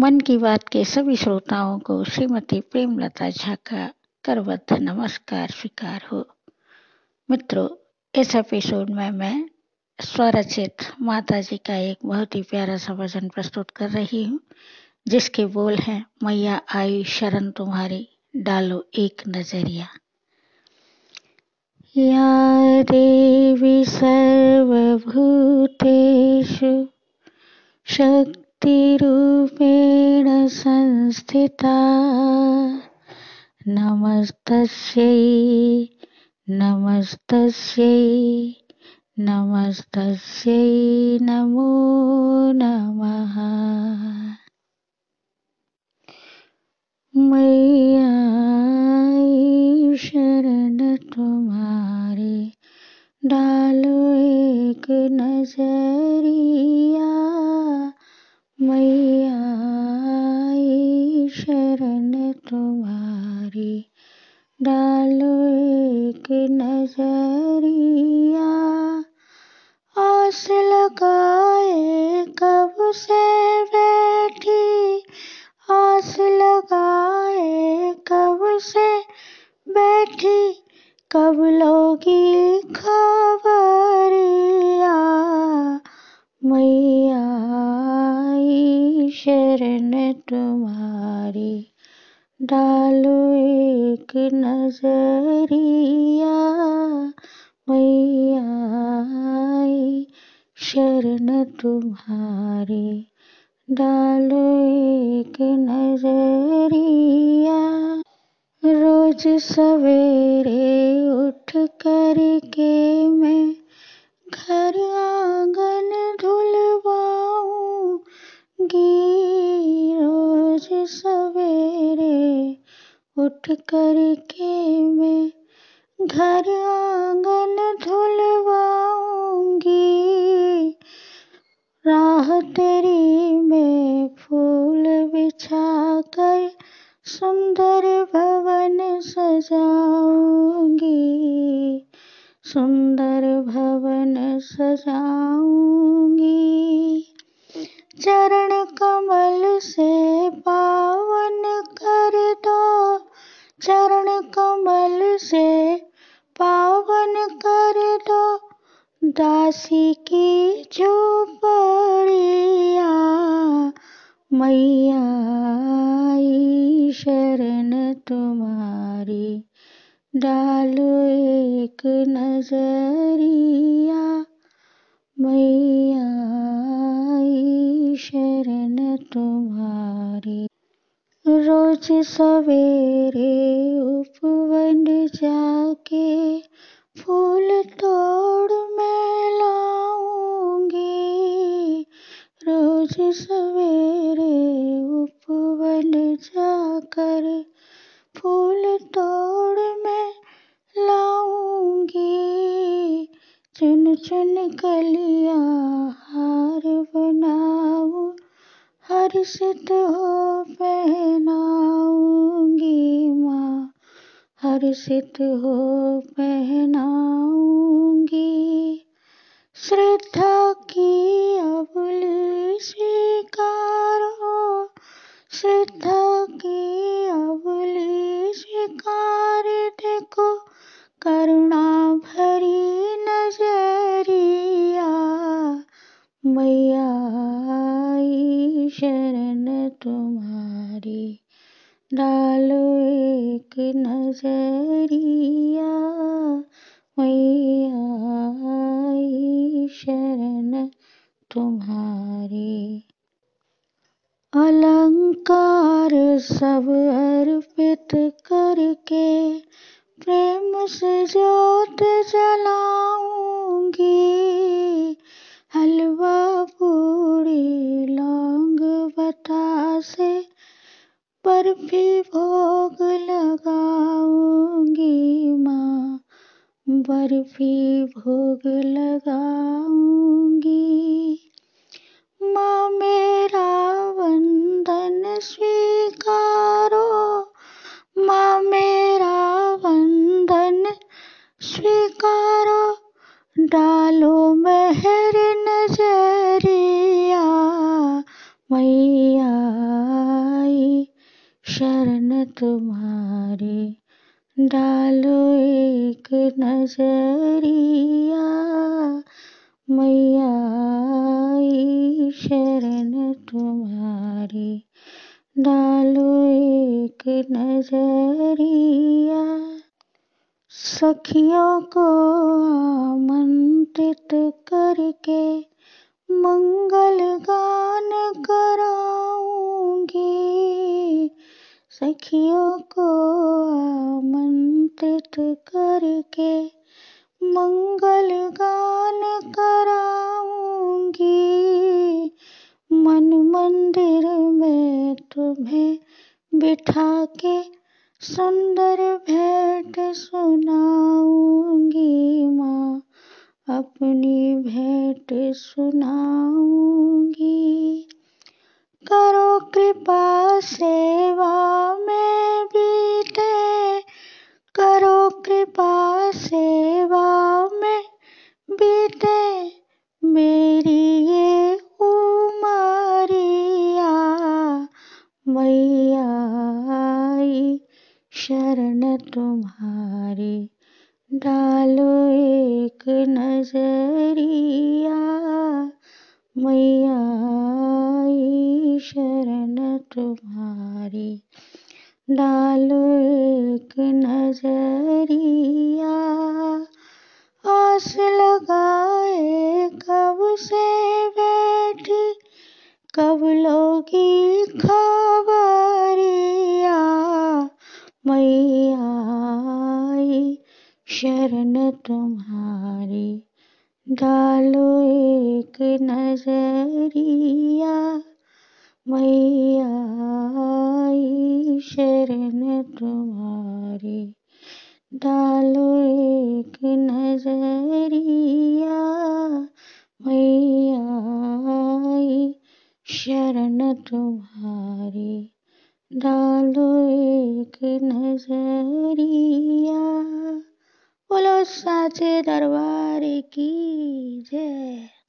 मन की बात के सभी श्रोताओं को श्रीमती प्रेमलता झा का करबद्ध नमस्कार स्वीकार हो। मित्रों, इस एपिसोड में मैं स्वरचित माता जी का एक बहुत ही प्यारा सा भजन प्रस्तुत कर रही हूँ, जिसके बोल हैं, मैया आई शरण तुम्हारी डालो एक नजरिया। या देवी सर्वभूतेषु शक्तिरूपेण संस्थिता, नमस्तस्यै नमस्तस्यै नमस्तस्यै नमो नमः। मैया आई शरण तुम्हारी डालो एक नजरिया, मैया आई शरण तुम्हारी डालो एक नजरिया। आस लगाए कब से बैठी, आस लगाए कब से बैठी, कब लोगी खबरिया। मैया आई शरण तुम्हारी डालो एक नजरिया, मैया आई शरण तुम्हारी डालो एक नजरिया। रोज सवेरे उठ कर के मैं घर आंगन धुलवाऊंगी, रोज सवेरे उठ कर के मैं घर आंगन धुलवाऊंगी। राह तेरी में फूल बिछा कर सुंदर भवन सजाऊंगी, सुंदर भवन सजाऊंगी। चरण कमल से पावन कर दो, चरण कमल से पावन कर दो दासी की झोपड़िया। मैया आई शरण तुम्हारी डालो एक नजरिया, मैया आई शरण तुम्हारी। रोज सवेरे उपवन जाके फूल तोड़ मैं लाऊंगी, रोज सवेरे उपवन जाकर फूल तोड़ मैं लाऊंगी। चुन चुन कलियां हार बनाऊं, हर सित हो पहनाऊंगी माँ, हर सित हो पहनाऊंगी। श्रद्धा की अबली स्वीकारो, श्रद्धा की अबली स्वीकार, देखो करुणा भरी नजरिया। मैया आई शरण तुम्हारी डालो एक नजरिया, मैया आई शरण तुम्हारी। अलंकार सब अर्पित करके प्रेम से ज्योत जलाऊंगी, हलवा पूरी लौंग बता से पर भी भोग लगाऊंगी माँ, पर भी भोग लगाऊंगी। माँ मेरा वंदन स्वीकारो, माँ मेरा वंदन स्वीकारो डालो मेहर नजरिया। मैया तुम्हारे डालो एक नजरिया, मैया आई शरण तुम्हारी डालो एक नजरिया। सखियों को आमंत्रित करके मंगल गान कराऊंगी, सखियों को आमंत्रित करके मंगल गान कराऊंगी। मन मंदिर में तुम्हें बिठा के सुंदर भेंट सुनाऊंगी, माँ अपनी भेंट सुनाऊंगी। करो कृपा सेवा में बीते, करो कृपा सेवा में बीते मेरी ये उमरिया, मैया आई शरण तुम्हारी डालो एक नजरिया, मैया आई शरण तुम्हारी डालो एक नजरिया। आस लगाए कब से बैठी, कब लोगी खबरिया, मैया आई शरण तुम्हारी डालो एक नजरिया, मैया आई शरण तुम्हारी डालो एक नजरिया, मैया आई शरण तुम्हारी डालो एक नजरिया। बोलो साचे दरबार की जय।